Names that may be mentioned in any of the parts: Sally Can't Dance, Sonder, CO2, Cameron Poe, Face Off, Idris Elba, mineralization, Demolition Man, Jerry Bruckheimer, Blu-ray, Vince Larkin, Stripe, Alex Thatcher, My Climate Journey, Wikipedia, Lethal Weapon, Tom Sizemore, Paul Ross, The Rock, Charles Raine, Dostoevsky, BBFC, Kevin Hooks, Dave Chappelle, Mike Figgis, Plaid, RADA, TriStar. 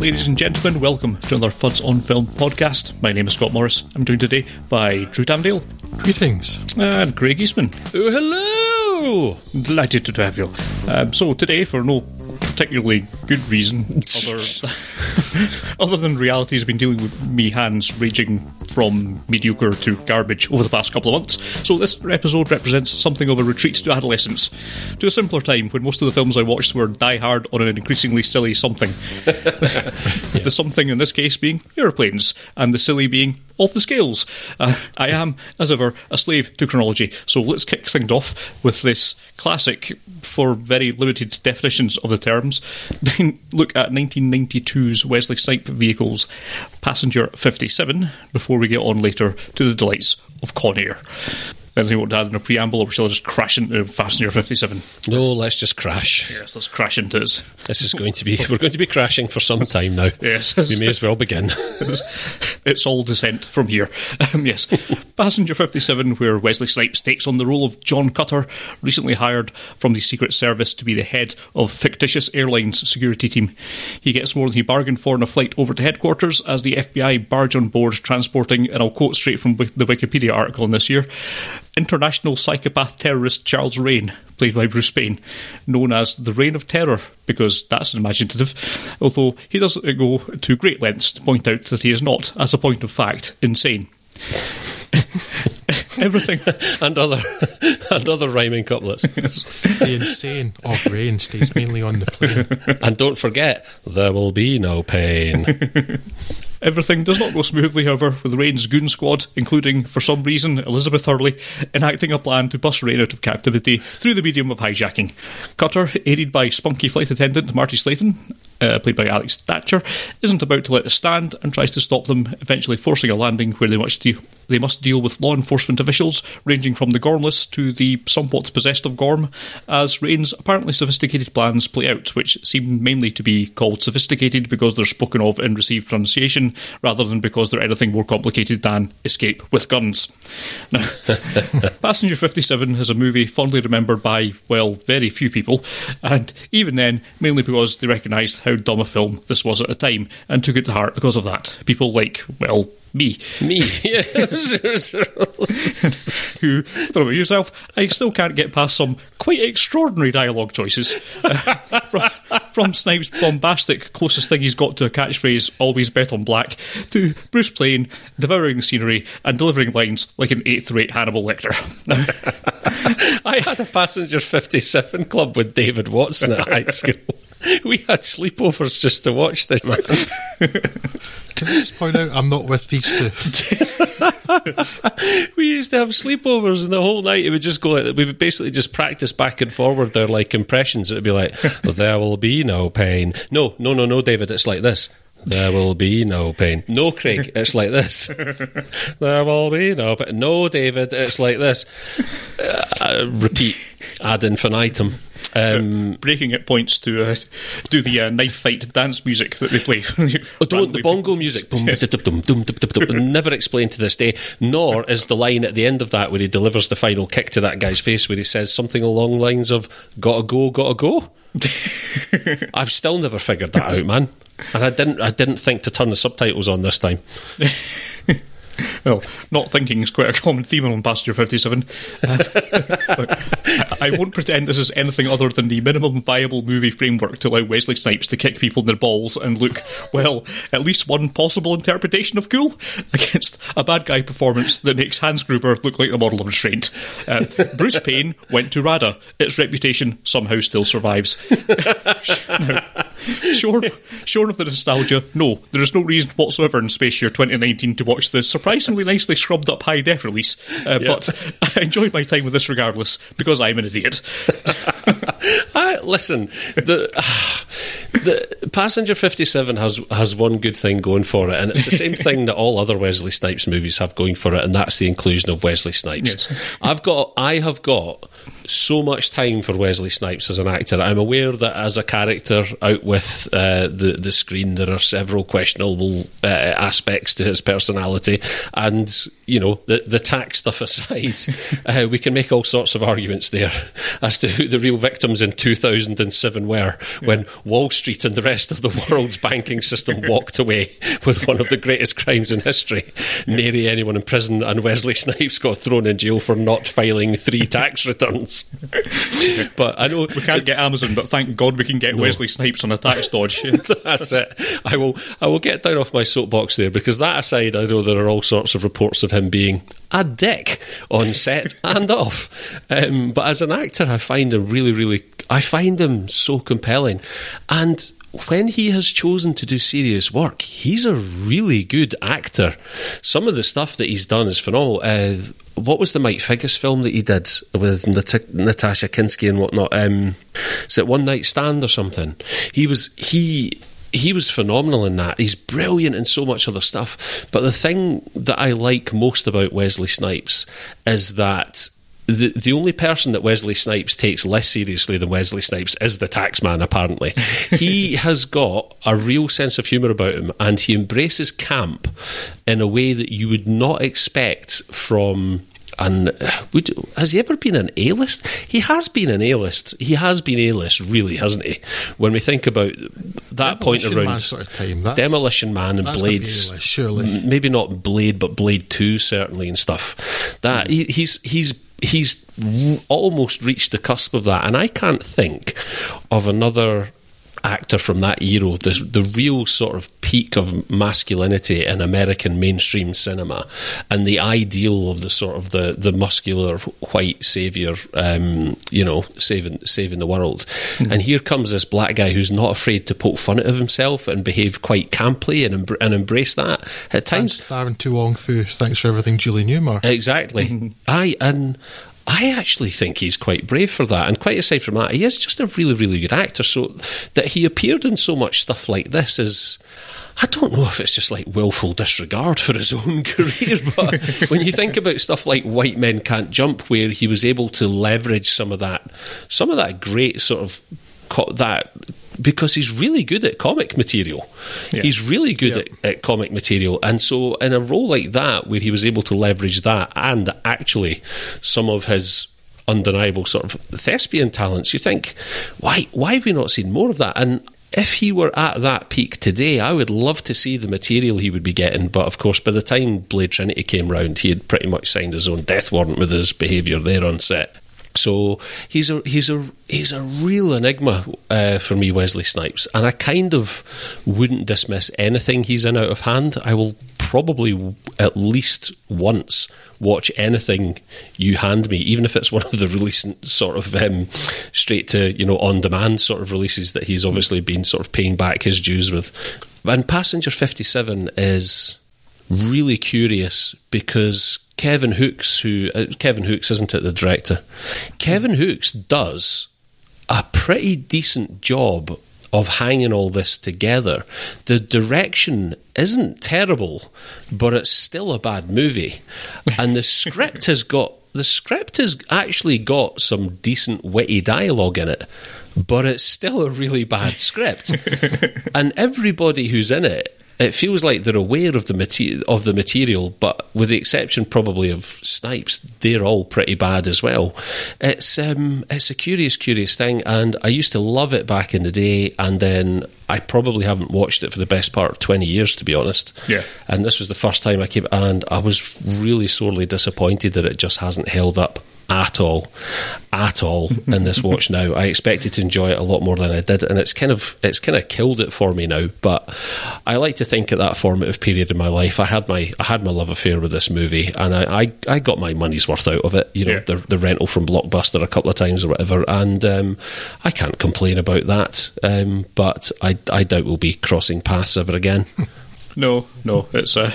ladies and gentlemen, welcome to another FUDs on Film podcast. My name is Scott Morris. I'm joined today by Drew Damdale. Greetings. And Craig Eastman. Oh, hello! Delighted to have you. So today, for no particularly good reason, other than reality has been dealing with me hands raging from mediocre to garbage over the past couple of months, so this episode represents something of a retreat to adolescence, to a simpler time when most of the films I watched were die-hard on an increasingly silly something. The something in this case being airplanes, and the silly being off the scales. I am, as ever, a slave to chronology, so let's kick things off with this classic, for very limited definitions of the terms, look at 1992's Wesley Snipes vehicles Passenger 57, before we get on later to the delights of Con Air. Anything you want to add in a preamble, or shall I just crash into Passenger 57? No, let's just crash. Yes, let's crash into it. This is going to be... We're going to be crashing for some time now. Yes. We may as well begin. It's all descent from here. Yes. Passenger 57, where Wesley Snipes takes on the role of John Cutter, recently hired from the Secret Service to be the head of fictitious airlines security team. He gets more than he bargained for in a flight over to headquarters as the FBI barge on board transporting, and I'll quote straight from the Wikipedia article on this year, international psychopath terrorist Charles Raine, played by Bruce Payne, known as the Reign of Terror, because that's imaginative, although he doesn't go to great lengths to point out that he is not, as a point of fact, insane. Everything and other rhyming couplets. The insane of Rain stays mainly on the plane. And don't forget, there will be no pain. Everything does not go smoothly, however, with Rain's goon squad, including, for some reason, Elizabeth Hurley, enacting a plan to bust Rain out of captivity through the medium of hijacking. Cutter, aided by spunky flight attendant Marty Slayton, played by Alex Thatcher, isn't about to let it stand and tries to stop them, eventually forcing a landing where they must deal with law enforcement officials ranging from the gormless to the somewhat possessed of Gorm, as Rain's apparently sophisticated plans play out, which seem mainly to be called sophisticated because they're spoken of in received pronunciation rather than because they're anything more complicated than escape with guns. Now, Passenger 57 is a movie fondly remembered by, well, very few people, and even then, mainly because they recognised how dumb a film this was at the time and took it to heart because of that. People like, well, me. Yes. Who, I don't know about yourself, I still can't get past some quite extraordinary dialogue choices. From Snipes' bombastic, closest thing he's got to a catchphrase, always bet on black, to Bruce Payne devouring the scenery and delivering lines like an 8th-rate Hannibal Lecter. I had a Passenger 57 club with David Watson at high school. We had sleepovers just to watch this, man. Can I just point out I'm not with these two? We used to have sleepovers, and the whole night it would just go like, we would basically just practice back and forward their like impressions. It would be like, there will be no pain. No, David, it's like this. There will be no pain. No, Craig, it's like this. There will be no pain. No, David, it's like this. Repeat ad infinitum. Breaking it points to do the knife fight dance music that they play. The bongo music. Yes. Never explained to this day, nor is the line at the end of that where he delivers the final kick to that guy's face where he says something along the lines of, gotta go. I've still never figured that out, man. And I didn't think to turn the subtitles on this time. Well, not thinking is quite a common theme on Passenger 57. Look, I won't pretend this is anything other than the minimum viable movie framework to allow Wesley Snipes to kick people in their balls and look, well, at least one possible interpretation of cool against a bad guy performance that makes Hans Gruber look like the model of restraint. Bruce Payne went to RADA. Its reputation somehow still survives. Now, shorn of the nostalgia, no, there is no reason whatsoever in Space Year 2019 to watch the surprisingly nicely scrubbed up high def release, yep. But I enjoyed my time with this regardless because I'm an idiot. Listen, the Passenger 57 has one good thing going for it, and it's the same thing that all other Wesley Snipes movies have going for it, and that's the inclusion of Wesley Snipes. Yes. I have got so much time for Wesley Snipes as an actor. I'm aware that as a character out with the screen, there are several questionable aspects to his personality, and you know, the tax stuff aside, we can make all sorts of arguments there as to who the real victim systems in 2007 were, when Wall Street and the rest of the world's banking system walked away with one of the greatest crimes in history, nearly anyone in prison, and Wesley Snipes got thrown in jail for not filing 3 tax returns. But I know we can't get Amazon, but thank God we can get Wesley Snipes on a tax dodge. That's it. I will get down off my soapbox there, because that aside, I know there are all sorts of reports of him being a dick on set and off. But as an actor, I find him really so compelling. And when he has chosen to do serious work, he's a really good actor. Some of the stuff that he's done is phenomenal. What was the Mike Figgis film that he did with Natasha Kinski and whatnot? Is it One Night Stand or something? He was phenomenal in that. He's brilliant in so much other stuff. But the thing that I like most about Wesley Snipes is that the only person that Wesley Snipes takes less seriously than Wesley Snipes is the tax man, apparently. He has got a real sense of humour about him, and he embraces camp in a way that you would not expect from... And has he ever been an A-list? He has been an A-list. He has been A-list, really, hasn't he? When we think about that point around sort of time, Demolition Man and Blades, surely maybe not Blade, but Blade 2 certainly and stuff. That he's almost reached the cusp of that, and I can't think of another actor from that era, the real sort of peak of masculinity in American mainstream cinema, and the ideal of the sort of the muscular white savior, saving the world. Mm. And here comes this black guy who's not afraid to poke fun at himself and behave quite camply and embrace that at times. And starring Tu Wong Fu, Thanks for Everything, Julie Newmar. Exactly. I actually think he's quite brave for that, and quite aside from that, he is just a really, really good actor. So that he appeared in so much stuff like this is... I don't know if it's just like willful disregard for his own career, but when you think about stuff like White Men Can't Jump, where he was able to leverage some of that great sort of... because he's really good at comic material. Yeah. He's really good at comic material. And so in a role like that, where he was able to leverage that and actually some of his undeniable sort of thespian talents, you think, why have we not seen more of that? And if he were at that peak today, I would love to see the material he would be getting. But of course, by the time Blade Trinity came round, he had pretty much signed his own death warrant with his behaviour there on set. So he's a real enigma for me, Wesley Snipes, and I kind of wouldn't dismiss anything he's in out of hand. I will probably at least once watch anything you hand me, even if it's one of the recent sort of straight to on demand sort of releases that he's obviously been sort of paying back his dues with. And Passenger 57 is really curious because Kevin Hooks, isn't it, the director? Kevin Hooks does a pretty decent job of hanging all this together. The direction isn't terrible, but it's still a bad movie. And the script has actually got some decent witty dialogue in it, but it's still a really bad script. And everybody who's in it, it feels like they're aware of the material, but with the exception probably of Snipes, they're all pretty bad as well. It's a curious thing, and I used to love it back in the day, and then I probably haven't watched it for the best part of 20 years, to be honest. Yeah. And this was the first time I came, and I was really sorely disappointed that it just hasn't held up at all in this watch now. I expected to enjoy it a lot more than I did, and it's kind of killed it for me now. But I like to think at that formative period in my life, I had my love affair with this movie, and I got my money's worth out of it. The rental from Blockbuster a couple of times or whatever, and I can't complain about that. But I doubt we'll be crossing paths ever again. No, it's a...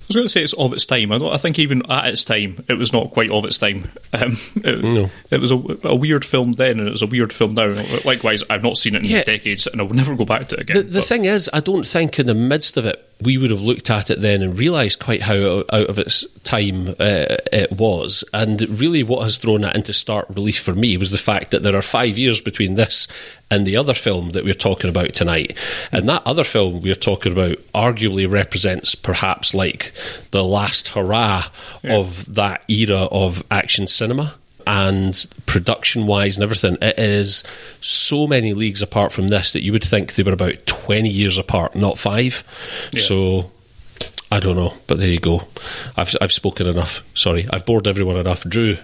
I was going to say it's of its time. I think even at its time, it was not quite of its time. It was a weird film then, and it's a weird film now. Likewise, I've not seen it in decades, and I will never go back to it again. The thing is, I don't think in the midst of it, we would have looked at it then and realised quite how out of its time it was. And really what has thrown that into stark relief for me was the fact that there are 5 years between this and the other film that we're talking about tonight. And that other film we're talking about arguably represents perhaps like the last hurrah of that era of action cinema. and production-wise and everything, it is so many leagues apart from this that you would think they were about 20 years apart, not 5. Yeah. So, I don't know, but there you go. I've spoken enough. Sorry, I've bored everyone enough. Drew,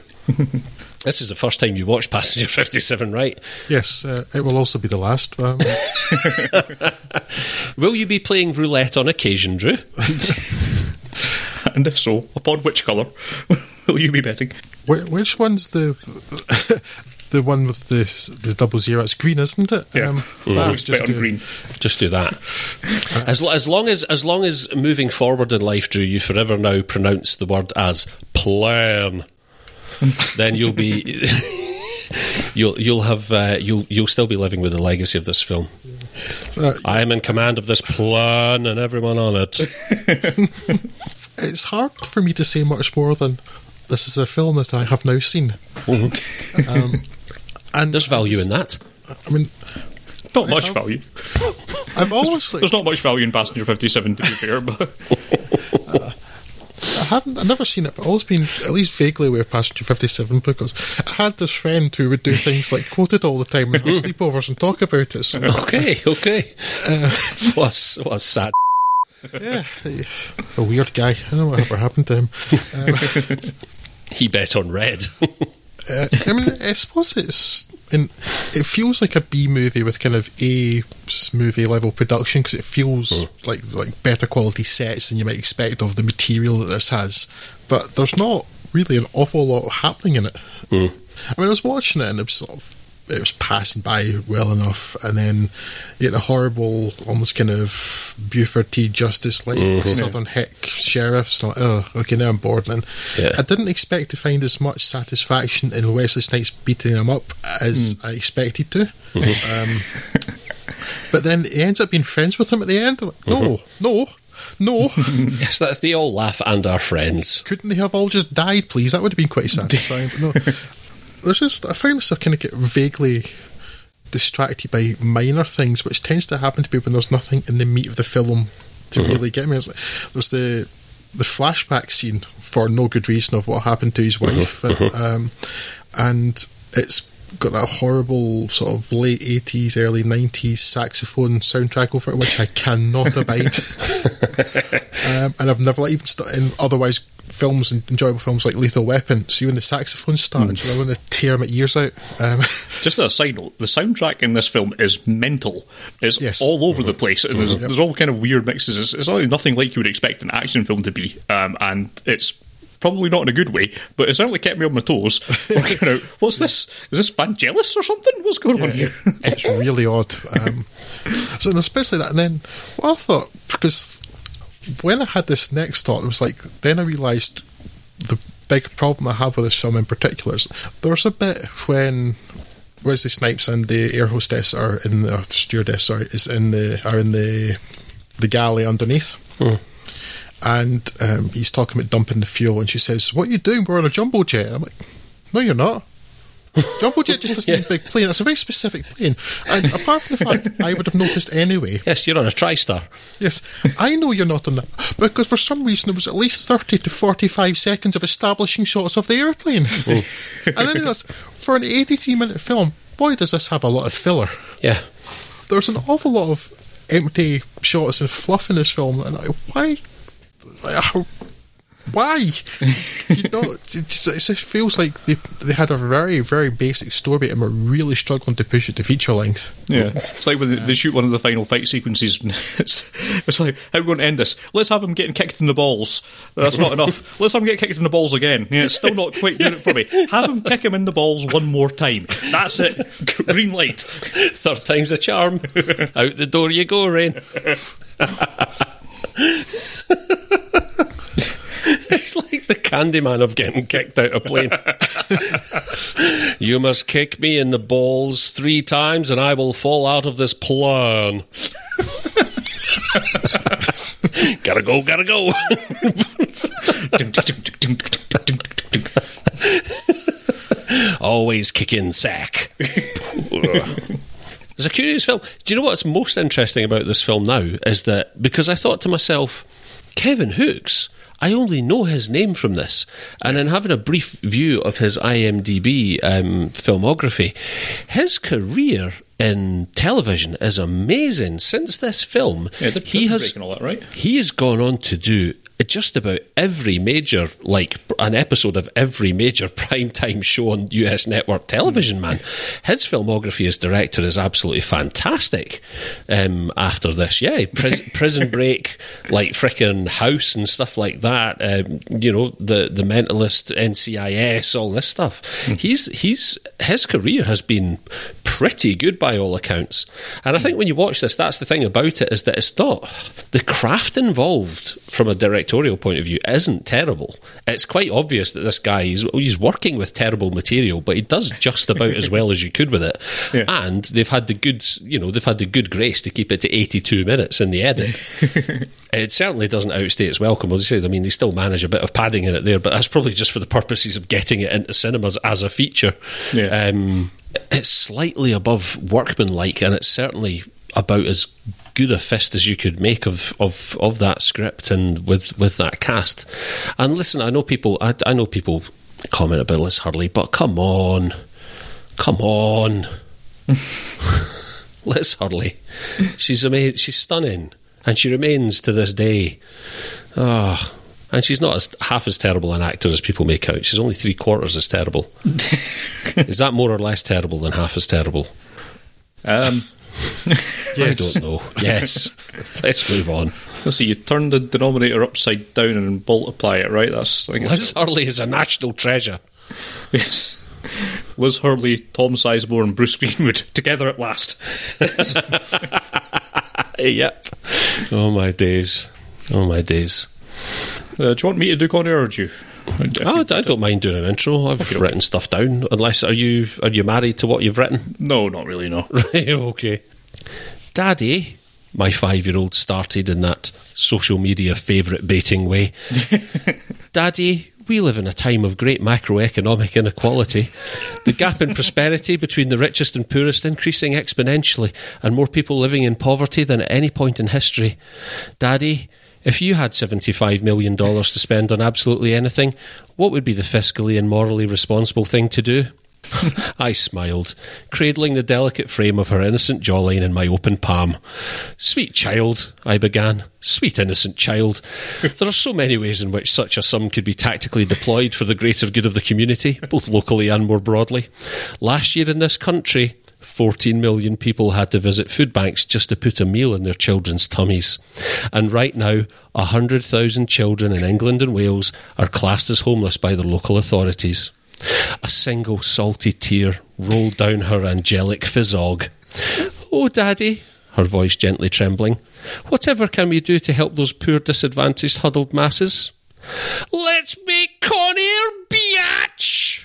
this is the first time you watched Passenger 57, right? Yes, it will also be the last. Will you be playing roulette on occasion, Drew? And if so, upon which colour will you be betting? Which one's the one with the 00? It's green, isn't it? Yeah, always bet on green. Just do that. As long as moving forward in life, Drew, you forever now pronounce the word as plan, then you'll be you'll still be living with the legacy of this film. I am in command of this plan and everyone on it. It's hard for me to say much more than this is a film that I have now seen. Mm-hmm. And there's value in that. I mean, not much value. I've always there's not much value in Passenger 57, to be fair, but I've never seen it, but I've always been at least vaguely aware of Passenger 57 because I had this friend who would do things like quote it all the time and have sleepovers and talk about it. So. Okay. What a sad. Yeah, a weird guy. I don't know what ever happened to him. He bet on red. I mean, I suppose it feels like a B movie with kind of A movie level production because it feels like better quality sets than you might expect of the material that this has. But there's not really an awful lot happening in it. Mm. I mean, I was watching it and it was passing by well enough, and then you get the horrible, almost kind of Buford T. Justice like Southern Hick sheriffs. And okay, now I'm bored. And I didn't expect to find as much satisfaction in Wesley Snipes beating him up as I expected to. Mm-hmm. But then he ends up being friends with him at the end. I'm like, no. Yes, that's they all laugh and are friends. Couldn't they have all just died, please? That would have been quite satisfying. But no. There's just, I find myself kind of get vaguely distracted by minor things, which tends to happen to me when there's nothing in the meat of the film to really get me. It's like, there's the flashback scene for no good reason of what happened to his wife, and it's got that horrible sort of late 80s, early 90s saxophone soundtrack over it, which I cannot abide. And I've never even started in otherwise films and enjoyable films like Lethal Weapon. See when the saxophone starts, I want to tear my ears out. Just as a side note, the soundtrack in this film is mental. It's all over the place. There's all kind of weird mixes. It's nothing like you would expect an action film to be, and it's probably not in a good way, but it certainly kept me on my toes working out, what's this? Is this Vangelis or something? What's going on here? It's really odd. So, and especially that, and then what I thought, because when I had this next thought, it was like, then I realised the big problem I have with this film in particular is there's a bit when Wesley Snipes and the air hostess are in the galley underneath. And he's talking about dumping the fuel, and she says, "What are you doing? We're on a jumbo jet." And I'm like, "No, you're not. Jumbo jet just isn't a big plane. It's a very specific plane." And apart from the fact I would have noticed anyway. Yes, you're on a TriStar. Yes, I know you're not on that because for some reason there was at least 30 to 45 seconds of establishing shots of the airplane. And then it was, for an 83-minute film, boy, does this have a lot of filler. Yeah, there's an awful lot of empty shots and fluff in this film, and why? You know, it just feels like they had a very, very basic story and were really struggling to push it to feature length. Yeah, it's like when they shoot one of the final fight sequences. It's like, how are we going to end this? Let's have him getting kicked in the balls. That's not enough. Let's have him get kicked in the balls again. Yeah, it's still not quite doing it for me. Have him kick him in the balls one more time. That's it. Green light. Third time's a charm. Out the door you go, Rain. It's like the Candyman of getting kicked out of plane. You must kick me in the balls 3 times and I will fall out of this plane. Gotta go. Always kick in sack. It's a curious film. Do you know what's most interesting about this film now is that, because I thought to myself, Kevin Hooks, I only know his name from this. And in having a brief view of his IMDb filmography, his career in television is amazing. Since this film, he has gone on to do just about every major, like an episode of every major primetime show on US network television, man. His filmography as director is absolutely fantastic after this. Yeah, Prison Break, like frickin' House and stuff like that, you know, the Mentalist, NCIS, all this stuff. His career has been pretty good by all accounts. And I think when you watch this, that's the thing about it, is that it's not, the craft involved from a directorial point of view isn't terrible. It's quite obvious that this guy, he's working with terrible material, but he does just about as well as you could with it. Yeah. And they've had the good, you know, they've had the good grace to keep it to 82 minutes in the edit. It certainly doesn't outstay its welcome. As I said, I mean, they still manage a bit of padding in it there, but that's probably just for the purposes of getting it into cinemas as a feature. Yeah. It's slightly above workmanlike, and it's certainly about as good a fist as you could make of that script and with that cast. And listen, I know people comment about Liz Hurley, but come on, Liz Hurley, she's amazing, she's stunning, and she remains to this day. And she's not half as terrible an actor as people make out. She's only 3/4 as terrible. Is that more or less terrible than half as terrible? Yes. I don't know. Yes. Let's move on. Let's see, you turn the denominator upside down and multiply it, right? Liz Hurley is a national treasure. Yes. Liz Hurley, Tom Sizemore and Bruce Greenwood together at last. Yep. Oh my days. Do you want me to do Con Air or do you? I don't mind doing an intro. I've written stuff down. Unless, are you married to what you've written? No, not really, no. Right, okay. Daddy, my 5-year-old started in that social media favourite baiting way. Daddy, we live in a time of great macroeconomic inequality. The gap in prosperity between the richest and poorest increasing exponentially, and more people living in poverty than at any point in history. Daddy, if you had $75 million to spend on absolutely anything, what would be the fiscally and morally responsible thing to do? I smiled, cradling the delicate frame of her innocent jawline in my open palm. Sweet child, I began. Sweet innocent child. There are so many ways in which such a sum could be tactically deployed for the greater good of the community, both locally and more broadly. Last year in this country, 14 million people had to visit food banks just to put a meal in their children's tummies. And right now, 100,000 children in England and Wales are classed as homeless by the local authorities. A single salty tear rolled down her angelic physog. Oh, Daddy, her voice gently trembling, whatever can we do to help those poor, disadvantaged, huddled masses? Let's make Con Air, biatch!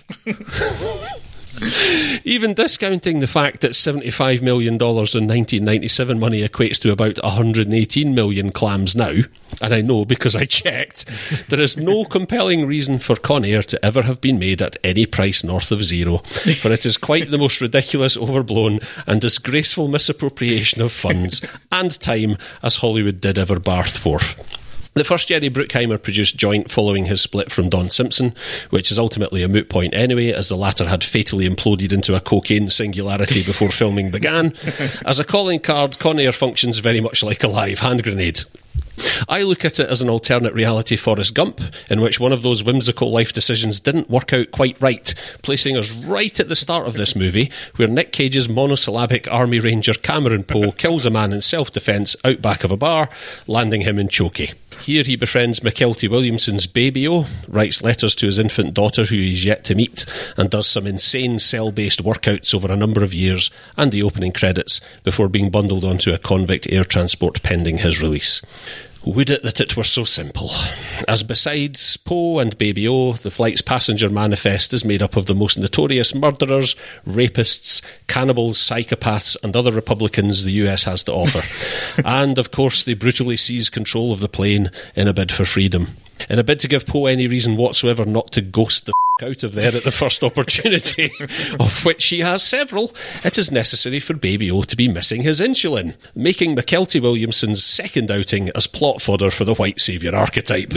Even discounting the fact that $75 million in 1997 money equates to about 118 million clams now, and I know because I checked, there is no compelling reason for Con Air to ever have been made at any price north of zero, for it is quite the most ridiculous, overblown and disgraceful misappropriation of funds and time as Hollywood did ever barth forth. The first Jerry Bruckheimer produced joint following his split from Don Simpson, which is ultimately a moot point anyway, as the latter had fatally imploded into a cocaine singularity before filming began. As a calling card, Con Air functions very much like a live hand grenade. I look at it as an alternate reality Forrest Gump, in which one of those whimsical life decisions didn't work out quite right, placing us right at the start of this movie, where Nick Cage's monosyllabic Army Ranger Cameron Poe kills a man in self-defence out back of a bar, landing him in chokey. Here he befriends McKelty Williamson's baby-o, writes letters to his infant daughter who he's yet to meet, and does some insane cell-based workouts over a number of years and the opening credits, before being bundled onto a convict air transport pending his release. Would it that it were so simple? As besides Poe and Baby O, the flight's passenger manifest is made up of the most notorious murderers, rapists, cannibals, psychopaths and other Republicans the US has to offer. And, of course, they brutally seize control of the plane in a bid for freedom. In a bid to give Poe any reason whatsoever not to ghost the out of there at the first opportunity, of which he has several, it is necessary for Baby O to be missing his insulin, making McKelty Williamson's second outing as plot fodder for the white saviour archetype.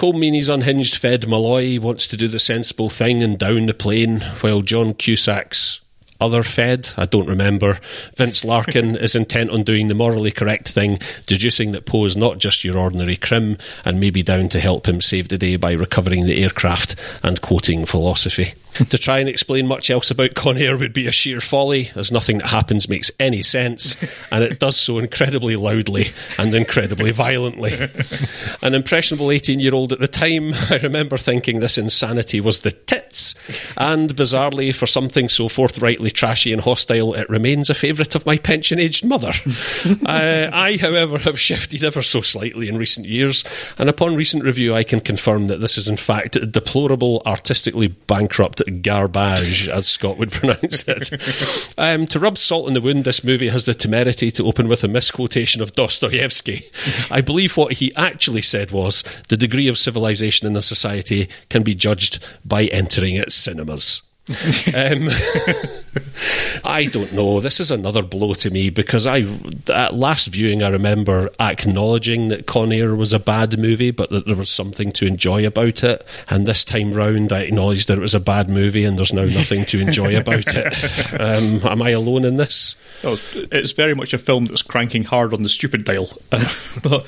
Colmeany's unhinged Fed Malloy wants to do the sensible thing and down the plane, while John Cusack's other Fed, I don't remember, Vince Larkin is intent on doing the morally correct thing, deducing that Poe's not just your ordinary crim and maybe down to help him save the day by recovering the aircraft and quoting philosophy. To try and explain much else about Con Air would be a sheer folly, as nothing that happens makes any sense, and it does so incredibly loudly and incredibly violently. An impressionable 18-year-old at the time, I remember thinking this insanity was the tits, and bizarrely, for something so forthrightly trashy and hostile, it remains a favourite of my pension-aged mother. I, however, have shifted ever so slightly in recent years, and upon recent review I can confirm that this is in fact a deplorable, artistically bankrupt garbage, as Scott would pronounce it. To rub salt in the wound, this movie has the temerity to open with a misquotation of Dostoevsky. I believe what he actually said was, "The degree of civilization in a society can be judged by entering its cinemas." I don't know. This is another blow to me, because at last viewing I remember acknowledging that Con Air was a bad movie, but that there was something to enjoy about it. And this time round I acknowledged that it was a bad movie and there's now nothing to enjoy about it. Am I alone in this? Oh, it's very much a film that's cranking hard on the stupid dial. But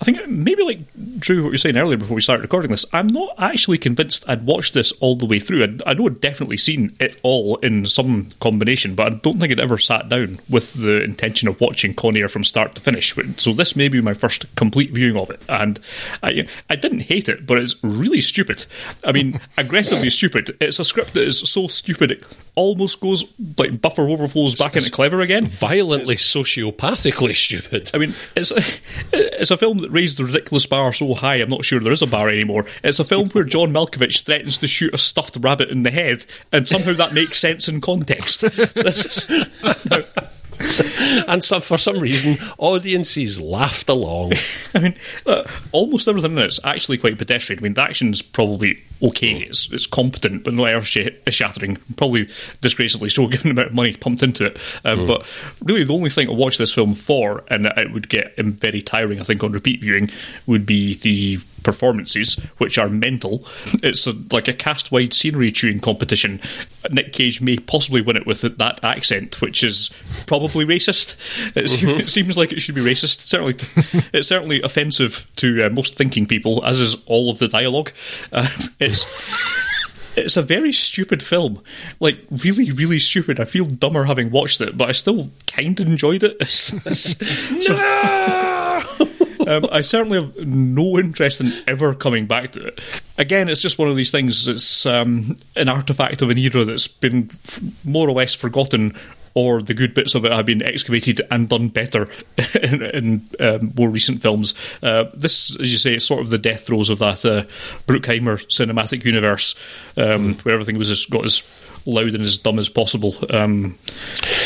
I think maybe, like Drew, what you were saying earlier before we started recording this, I'm not actually convinced I'd watched this all the way through. I know I'd definitely seen it all in some combination, but I don't think I'd ever sat down with the intention of watching Con Air from start to finish. So this may be my first complete viewing of it. And I didn't hate it, but it's really stupid. I mean, aggressively stupid. It's a script that is so stupid it almost goes, like, buffer overflows back into clever again. Violently, sociopathically stupid. I mean, it's a film that raised the ridiculous bar so high I'm not sure there is a bar anymore. It's a film where John Malkovich threatens to shoot a stuffed rabbit in the head, and somehow that makes sense in context. And so, for some reason, audiences laughed along. I mean, almost everything in it's actually quite pedestrian. I mean, the action's probably okay. It's competent, but not earth-shattering. Probably disgracefully so, given the amount of money pumped into it. But really, the only thing I watch this film for, and it would get very tiring, I think, on repeat viewing, would be the performances, which are mental. It's like a cast-wide scenery-chewing competition. Nick Cage may possibly win it with that accent, which is probably racist. It seems like it should be racist. It's certainly offensive to most thinking people, as is all of the dialogue. It's a very stupid film. Like, really, really stupid. I feel dumber having watched it, but I still kind of enjoyed it. I certainly have no interest in ever coming back to it. Again, it's just one of these things. It's an artifact of an era that's been more or less forgotten, or the good bits of it have been excavated and done better in more recent films. This, as you say, is sort of the death throes of that Bruckheimer cinematic universe, where everything was just got as loud and as dumb as possible.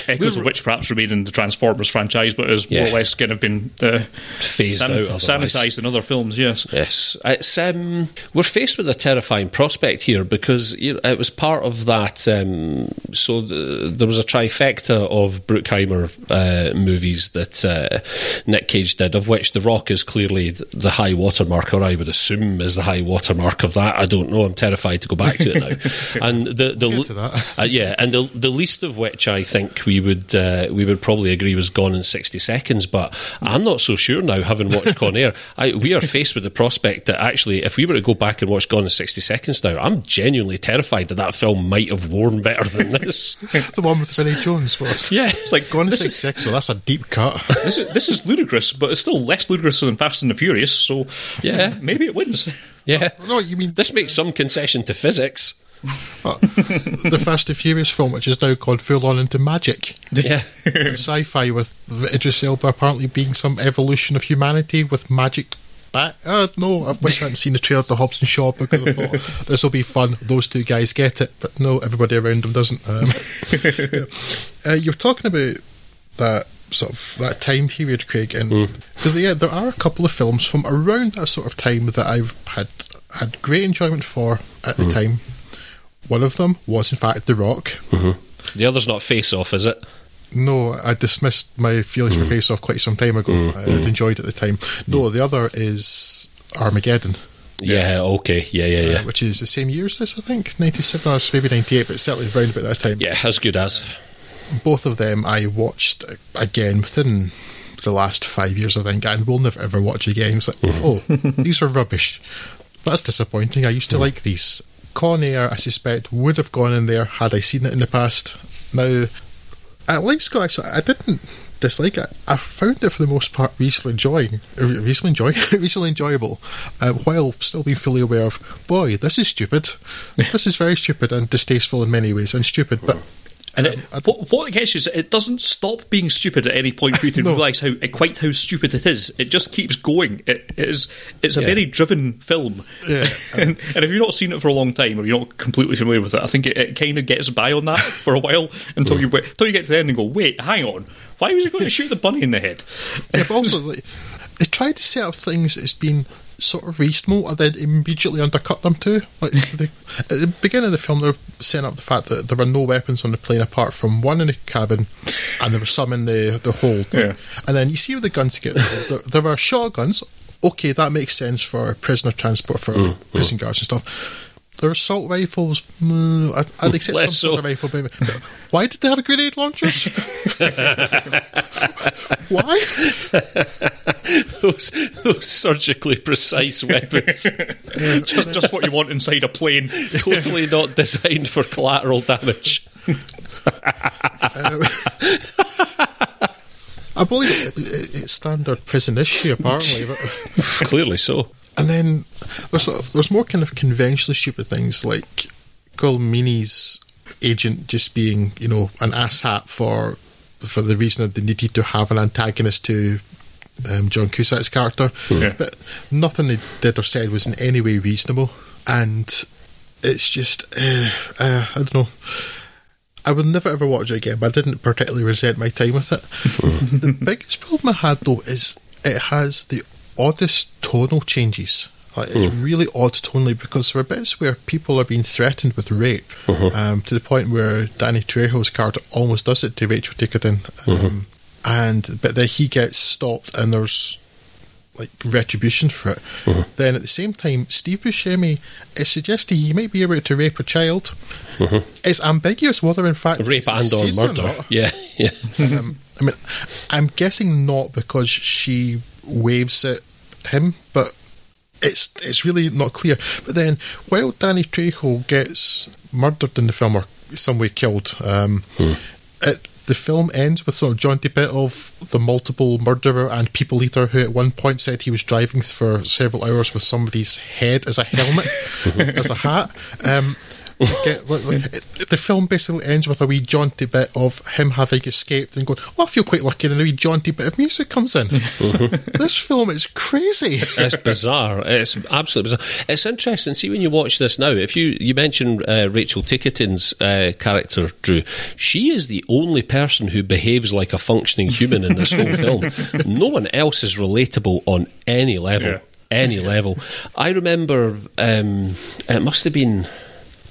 Echoes of which perhaps remain in the Transformers franchise, but has more or less kind of been phased out, sanitised in other films. Yes. It's we're faced with a terrifying prospect here, because it was part of that. There was a trifecta of Bruckheimer movies that Nick Cage did, of which The Rock is clearly the high watermark, or I would assume is the high watermark of that. I don't know. I'm terrified to go back to it now. And the least of which I think we would probably agree was Gone in 60 Seconds, but I'm not so sure now, having watched Con Air. We are faced with the prospect that actually, if we were to go back and watch Gone in 60 Seconds now, I'm genuinely terrified that film might have worn better than this. The one with Vinnie Jones first. Yeah. It's like Gone in 60 Seconds, so that's a deep cut. This is ludicrous, but it's still less ludicrous than Fast and the Furious, so yeah, maybe it wins. Yeah. No, you mean this makes some concession to physics. The Fast and Furious film, which is now gone full on into magic, and sci-fi, with Idris Elba apparently being some evolution of humanity with magic. No, I wish I hadn't seen the trailer of The Hobbs and Shaw, because I thought this will be fun. Those two guys get it, but no, everybody around them doesn't. You're talking about that sort of that time period, Craig, and because there are a couple of films from around that sort of time that I've had great enjoyment for at the time. One of them was, in fact, The Rock. The other's not Face Off, is it? No, I dismissed my feelings for Face Off quite some time ago. I'd enjoyed it at the time. No, the other is Armageddon. Yeah, okay. Yeah. Which is the same year as this, I think. 97 or maybe 98, but certainly around about that time. Yeah, as good as. Both of them I watched again within the last 5 years, I think, and will never ever watch again. It's like, these are rubbish. That's disappointing. I used to like these. Con Air, I suspect, would have gone in there had I seen it in the past. Now, I like Scott, actually. I didn't dislike it. I found it for the most part reasonably enjoyable, while still being fully aware of, boy, this is stupid. This is very stupid and distasteful in many ways, and stupid, but... And what it gets you is it doesn't stop being stupid at any point for you to realise quite how stupid it is. It just keeps going. It's a very driven film. Yeah. and if you've not seen it for a long time or you're not completely familiar with it, I think it kind of gets by on that for a while until you get to the end and go, wait, hang on, why was he going to shoot the bunny in the head? Yeah, but also, like, they tried to set up things as being sort of reasonable and then immediately undercut them too. Like at the beginning of the film, they're setting up the fact that there were no weapons on the plane apart from one in the cabin, and there were some in the hold. Yeah. And then you see where the guns get. There were shotguns. Okay, that makes sense for prisoner transport for prison guards and stuff. There were assault rifles. I'd accept some sort of rifle. But why did they have grenade launchers? Why? Those surgically precise weapons. just what you want inside a plane. Totally not designed for collateral damage. I believe it's standard prison issue, apparently. But clearly so. And then there's more kind of conventionally stupid things like Colmini's agent just being, you know, an asshat for the reason that they needed to have an antagonist to John Cusack's character. Yeah. But nothing they did or said was in any way reasonable. And it's just, I don't know. I would never ever watch it again, but I didn't particularly resent my time with it. The biggest problem I had, though, is it has the oddest tonal changes. Like, it's really odd tonally, because there are bits where people are being threatened with rape, to the point where Danny Trejo's character almost does it to Rachel Dickerton, but then he gets stopped and there's like retribution for it. Then at the same time, Steve Buscemi is suggesting he might be about to rape a child. It's ambiguous whether in fact rape and or murder. Or not. Yeah. I mean, I'm guessing not, because she waves at him, but it's really not clear. But then, while Danny Trejo gets murdered in the film, or some way killed, the film ends with sort of jaunty bit of the multiple murderer and people eater who at one point said he was driving for several hours with somebody's head as a helmet, as a hat. The film basically ends with a wee jaunty bit of him having escaped and going, oh, I feel quite lucky, and a wee jaunty bit of music comes in. This film is crazy. It's bizarre. It's absolutely bizarre. It's interesting. See, when you watch this now, if you mention Rachel Ticketton's character, Drew, she is the only person who behaves like a functioning human in this whole film. No one else is relatable on any level. Yeah. Any level. I remember it must have been...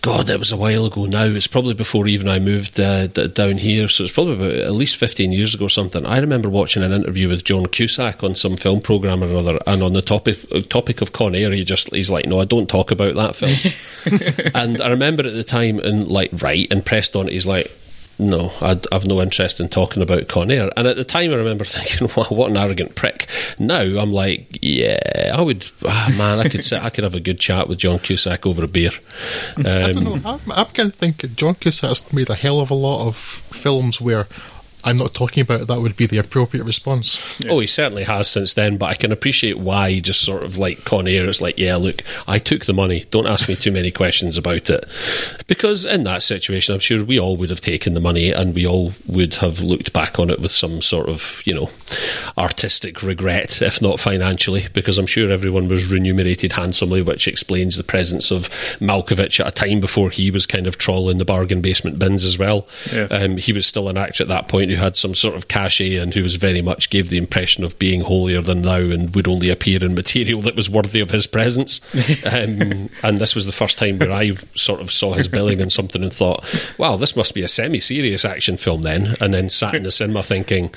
God, it was a while ago now. It's probably before even I moved down here, so it's probably about at least 15 years ago or something. I remember watching an interview with John Cusack on some film programme or another, and on the topic of Con Air, he's like, no, I don't talk about that film. And I remember at the time, and like, right, and pressed on it, he's like, no, I've no interest in talking about Con Air. And at the time, I remember thinking, wow, what an arrogant prick. Now, I'm like, yeah, I would... Ah, man, I could have a good chat with John Cusack over a beer. I don't know. I'm kind of thinking John Cusack's made a hell of a lot of films where I'm not talking about it, that would be the appropriate response. Yeah. Oh, he certainly has since then, but I can appreciate why he just sort of like Con Air. It's like, yeah, look, I took the money. Don't ask me too many questions about it. Because in that situation, I'm sure we all would have taken the money and we all would have looked back on it with some sort of, you know, artistic regret, if not financially, because I'm sure everyone was remunerated handsomely, which explains the presence of Malkovich at a time before he was kind of trawling the bargain basement bins as well. Yeah. He was still an actor at that point. who had some sort of cachet and who was very much gave the impression of being holier than thou and would only appear in material that was worthy of his presence. And this was the first time where I sort of saw his billing and something and thought, wow, this must be a semi-serious action film then. And then sat in the cinema thinking,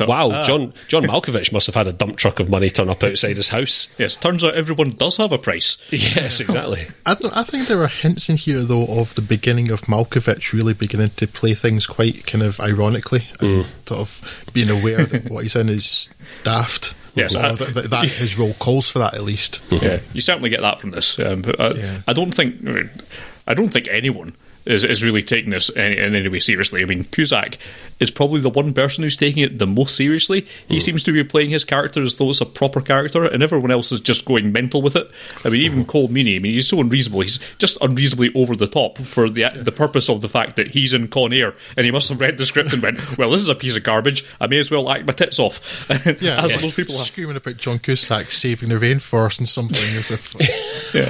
wow, John Malkovich must have had a dump truck of money turn up outside his house. Yes, turns out everyone does have a price. Yes, exactly. I think there are hints in here, though, of the beginning of Malkovich really beginning to play things quite kind of ironically and sort of being aware that what he's in is daft. Yes, that his role calls for that, at least. Yeah, you certainly get that from this. I don't think anyone is really taking this in any way seriously. I mean, Cusack is probably the one person who's taking it the most seriously. He seems to be playing his character as though it's a proper character, and everyone else is just going mental with it. I mean, even Cole Meany, I mean, he's so unreasonable. He's just unreasonably over the top for the purpose of the fact that he's in Con Air, and he must have read the script and went, well, this is a piece of garbage, I may as well act my tits off. As most people are screaming about John Cusack saving the rainforest and something as if...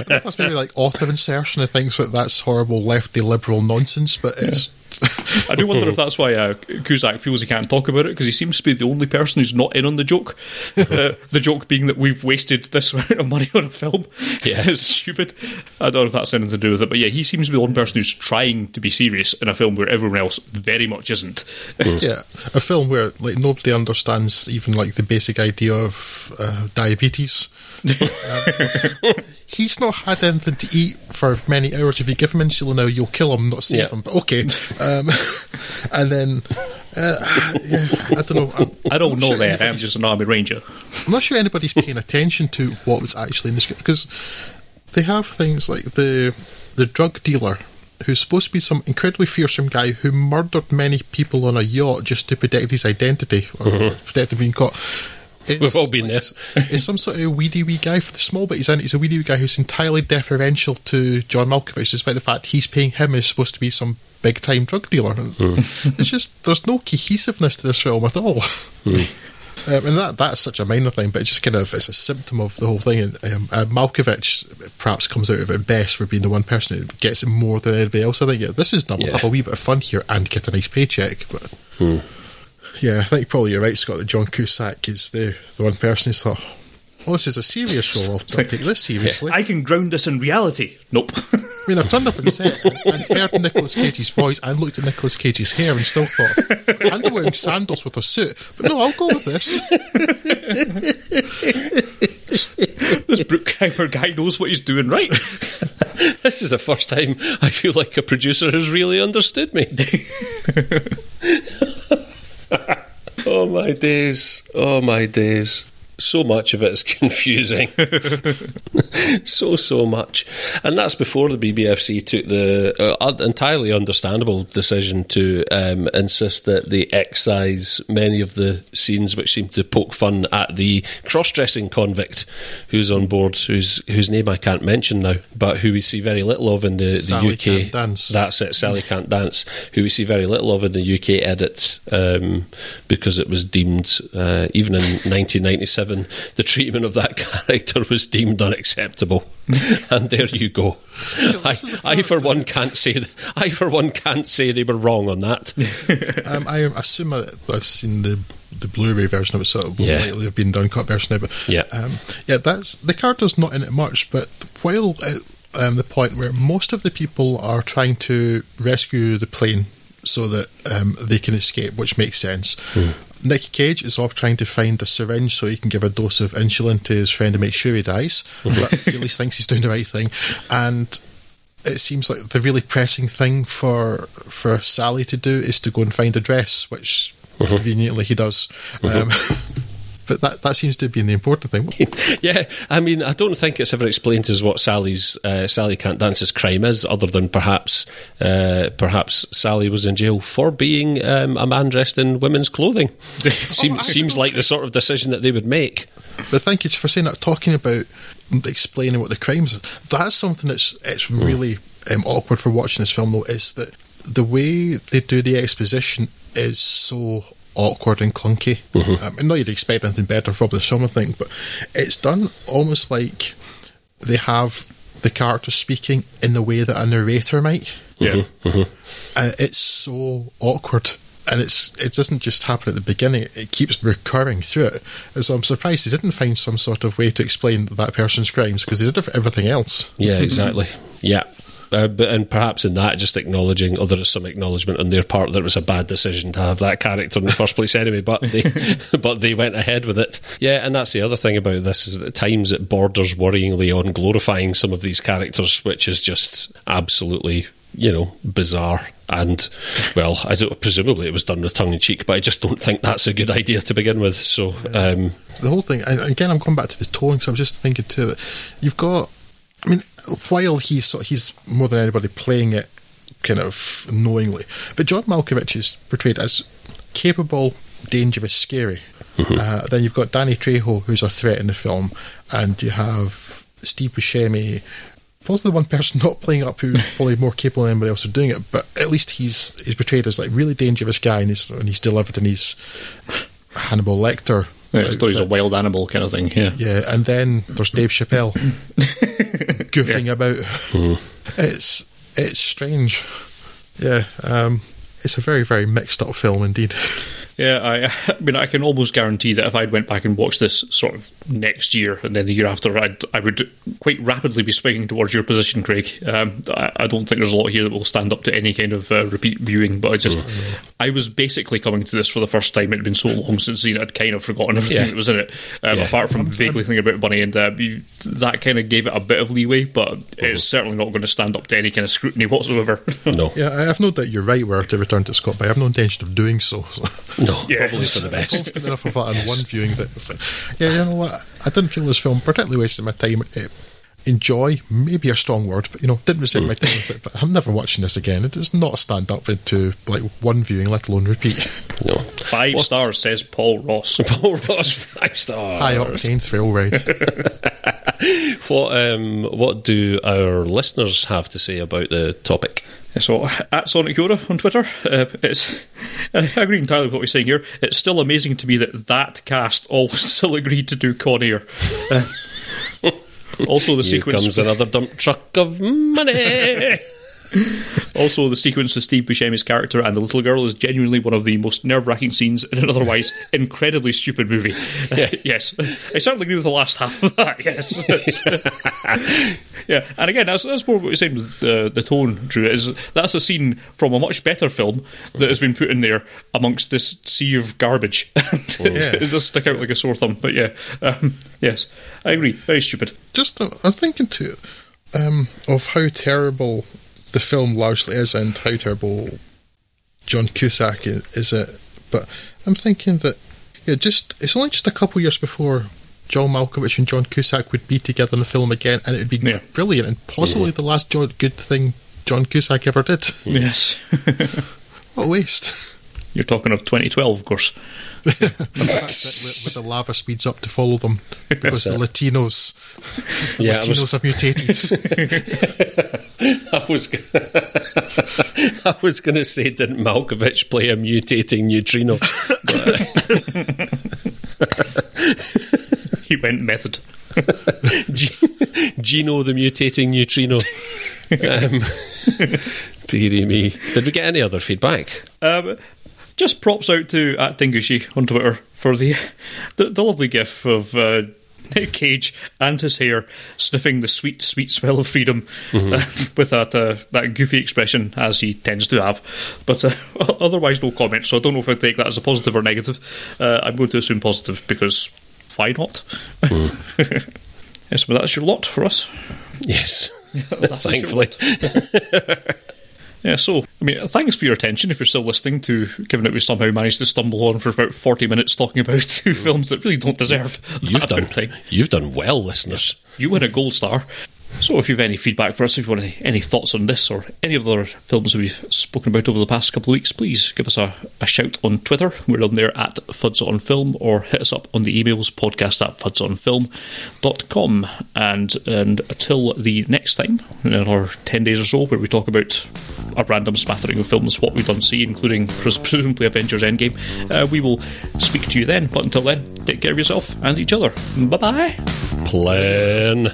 That's maybe like author insertion of things like that's horrible lefty liberal nonsense, but it's... I do wonder if that's why Cusack feels he can't talk about it, because he seems to be the only person who's not in on the joke. The joke being that we've wasted this amount of money on a film. Yeah. It's stupid. I don't know if that's anything to do with it, but yeah, he seems to be the one person who's trying to be serious in a film where everyone else very much isn't. Yeah, a film where like nobody understands even like the basic idea of diabetes. He's not had anything to eat for many hours. If you give him insulin now, you'll kill him, not save him, but okay. And then I don't know. I'm just an army ranger. I'm not sure anybody's paying attention to what was actually in the script, because they have things like the drug dealer, who's supposed to be some incredibly fearsome guy who murdered many people on a yacht just to protect his identity or protect him being caught. We've all been there. It's some sort of weedy guy for the small bit he's in. He's a weedy guy who's entirely deferential to John Malkovich, despite the fact he's paying him as supposed to be some big time drug dealer. It's just there's no cohesiveness to this film at all. And that's such a minor thing, but it's just kind of it's a symptom of the whole thing. And Malkovich perhaps comes out of it best for being the one person who gets it more than anybody else. I think this is double. Have a wee bit of fun here and get a nice paycheck, but. Yeah, I think probably you're right, Scott, that John Cusack is the one person who's thought, well, this is a serious role, I'll take this seriously. I can ground this in reality. Nope. I mean, I've turned up and set and heard Nicolas Cage's voice and looked at Nicolas Cage's hair and still thought, I'm wearing sandals with a suit, but no, I'll go with this. This Bruckheimer guy knows what he's doing right. This is the first time I feel like a producer has really understood me. Oh my days, oh my days. So much of it is confusing. so much. And that's before the BBFC took the entirely understandable decision to insist that they excise many of the scenes which seem to poke fun at the cross-dressing convict who's on board, whose name I can't mention now, but who we see very little of in the UK. Sally Can't Dance. That's it, Sally Can't Dance, who we see very little of in the UK edit because it was deemed, even in 1997, the treatment of that character was deemed unacceptable. And there you go. I for one can't say they were wrong on that. I assume I've seen the Blu-ray version of it, so it will likely have been done cut version now, but that's the character's not in it much, but while at the point where most of the people are trying to rescue the plane so that they can escape, which makes sense. Nick Cage is off trying to find a syringe so he can give a dose of insulin to his friend and make sure he dies, but he at least thinks he's doing the right thing. And it seems like the really pressing thing for Sally to do is to go and find a dress, which conveniently he does. But that seems to have been the important thing. Yeah, I mean, I don't think it's ever explained as what Sally Can't Dance's crime is, other than perhaps Sally was in jail for being a man dressed in women's clothing. Seems like the sort of decision that they would make. But thank you for saying that, talking about explaining what the crime is. That's something that's really awkward for watching this film, though, is that the way they do the exposition is so awkward and clunky. I know you'd expect anything better from this film, I think, but it's done almost like they have the character speaking in the way that a narrator might. It's so awkward. And it doesn't just happen at the beginning, it keeps recurring through it. And so I'm surprised they didn't find some sort of way to explain that person's crimes, because they did it for everything else. Yeah, exactly. Yeah. And perhaps in that, just acknowledging, or there is some acknowledgement on their part that it was a bad decision to have that character in the first place anyway, but they went ahead with it. Yeah, and that's the other thing about this, is that at times it borders worryingly on glorifying some of these characters, which is just absolutely, bizarre. And, well, presumably it was done with tongue-in-cheek, but I just don't think that's a good idea to begin with. So the whole thing, again, I'm going back to the tone, because I was just thinking too, that you've got... I mean, while he's more than anybody playing it kind of knowingly, but John Malkovich is portrayed as capable, dangerous, scary. Mm-hmm. Then you've got Danny Trejo, who's a threat in the film, and you have Steve Buscemi, possibly the one person not playing up, who's probably more capable than anybody else of doing it, but at least he's portrayed as like really dangerous guy, and he's delivered in his Hannibal Lecter. Yeah, I thought he was a wild animal kind of thing, yeah. Yeah, and then there's Dave Chappelle goofing about. Mm. It's strange. Yeah, it's a very, very mixed up film indeed. Yeah, I mean, I can almost guarantee that if I'd went back and watched this sort of next year and then the year after, I would quite rapidly be swinging towards your position, Craig. I don't think there's a lot here that will stand up to any kind of repeat viewing, but I was basically coming to this for the first time. It had been so long since seen it, I'd kind of forgotten everything that was in it, apart from vaguely thinking about Bunny, and that kind of gave it a bit of leeway, but it's certainly not going to stand up to any kind of scrutiny whatsoever. No. Yeah, I have no doubt you're right, where to return to Scott, but I have no intention of doing so. No, probably for the best. Often enough of that in one viewing. You know what? I didn't feel this film particularly wasting my time. Enjoy, maybe a strong word, but didn't resent my time with it. But I'm never watching this again. It does not stand up into like one viewing, let alone repeat. No, 5 stars, says Paul Ross. Paul Ross, 5 stars. High octane thrill ride. What do our listeners have to say about the topic? So, at Sonic Yoda on Twitter, I agree entirely with what we're saying here. It's still amazing to me that cast all still agreed to do Con Air. Also, the sequence... Here comes another dump truck of money! Also, the sequence with Steve Buscemi's character and the little girl is genuinely one of the most nerve-wracking scenes in an otherwise incredibly stupid movie. Yes. I certainly agree with the last half of that, yes. Yeah, and again, that's more what you're saying with the tone, Drew, is that's a scene from a much better film that has been put in there amongst this sea of garbage. It does stick out like a sore thumb, but yes, I agree, very stupid. Just, I'm thinking too of how terrible the film largely is and how terrible John Cusack is it, but I'm thinking that it's only just a couple years before John Malkovich and John Cusack would be together in a film again, and it would be brilliant and possibly the last good thing John Cusack ever did. Yes. What a waste. You're talking of 2012, of course. The fact that the lava speeds up to follow them because the Latinos have mutated. I was going to say, didn't Malkovich play a mutating neutrino? He went method. Gino the mutating neutrino. Dearie me. Did we get any other feedback? Just props out to @Dingushi on Twitter for the lovely gif of Nick Cage and his hair sniffing the sweet, sweet smell of freedom with that goofy expression, as he tends to have. But otherwise, no comment, so I don't know if I take that as a positive or negative. I'm going to assume positive, because why not? Mm. Yes, but that's your lot for us. Yes, thankfully. Yeah, so, I mean, thanks for your attention if you're still listening to, given that we somehow managed to stumble on for about 40 minutes talking about two films that really don't deserve You've done well, listeners. You win a gold star. So if you've any feedback for us, if you want any thoughts on this or any of the other films that we've spoken about over the past couple of weeks, please give us a shout on Twitter. We're on there @FUDsOnFilm, or hit us up on the emails, podcast@fudsonfilm.com. And until the next time, in our 10 days or so, where we talk about a random smattering of films, what we've done see, including presumably Avengers Endgame, we will speak to you then. But until then, take care of yourself and each other. Bye-bye. Plan.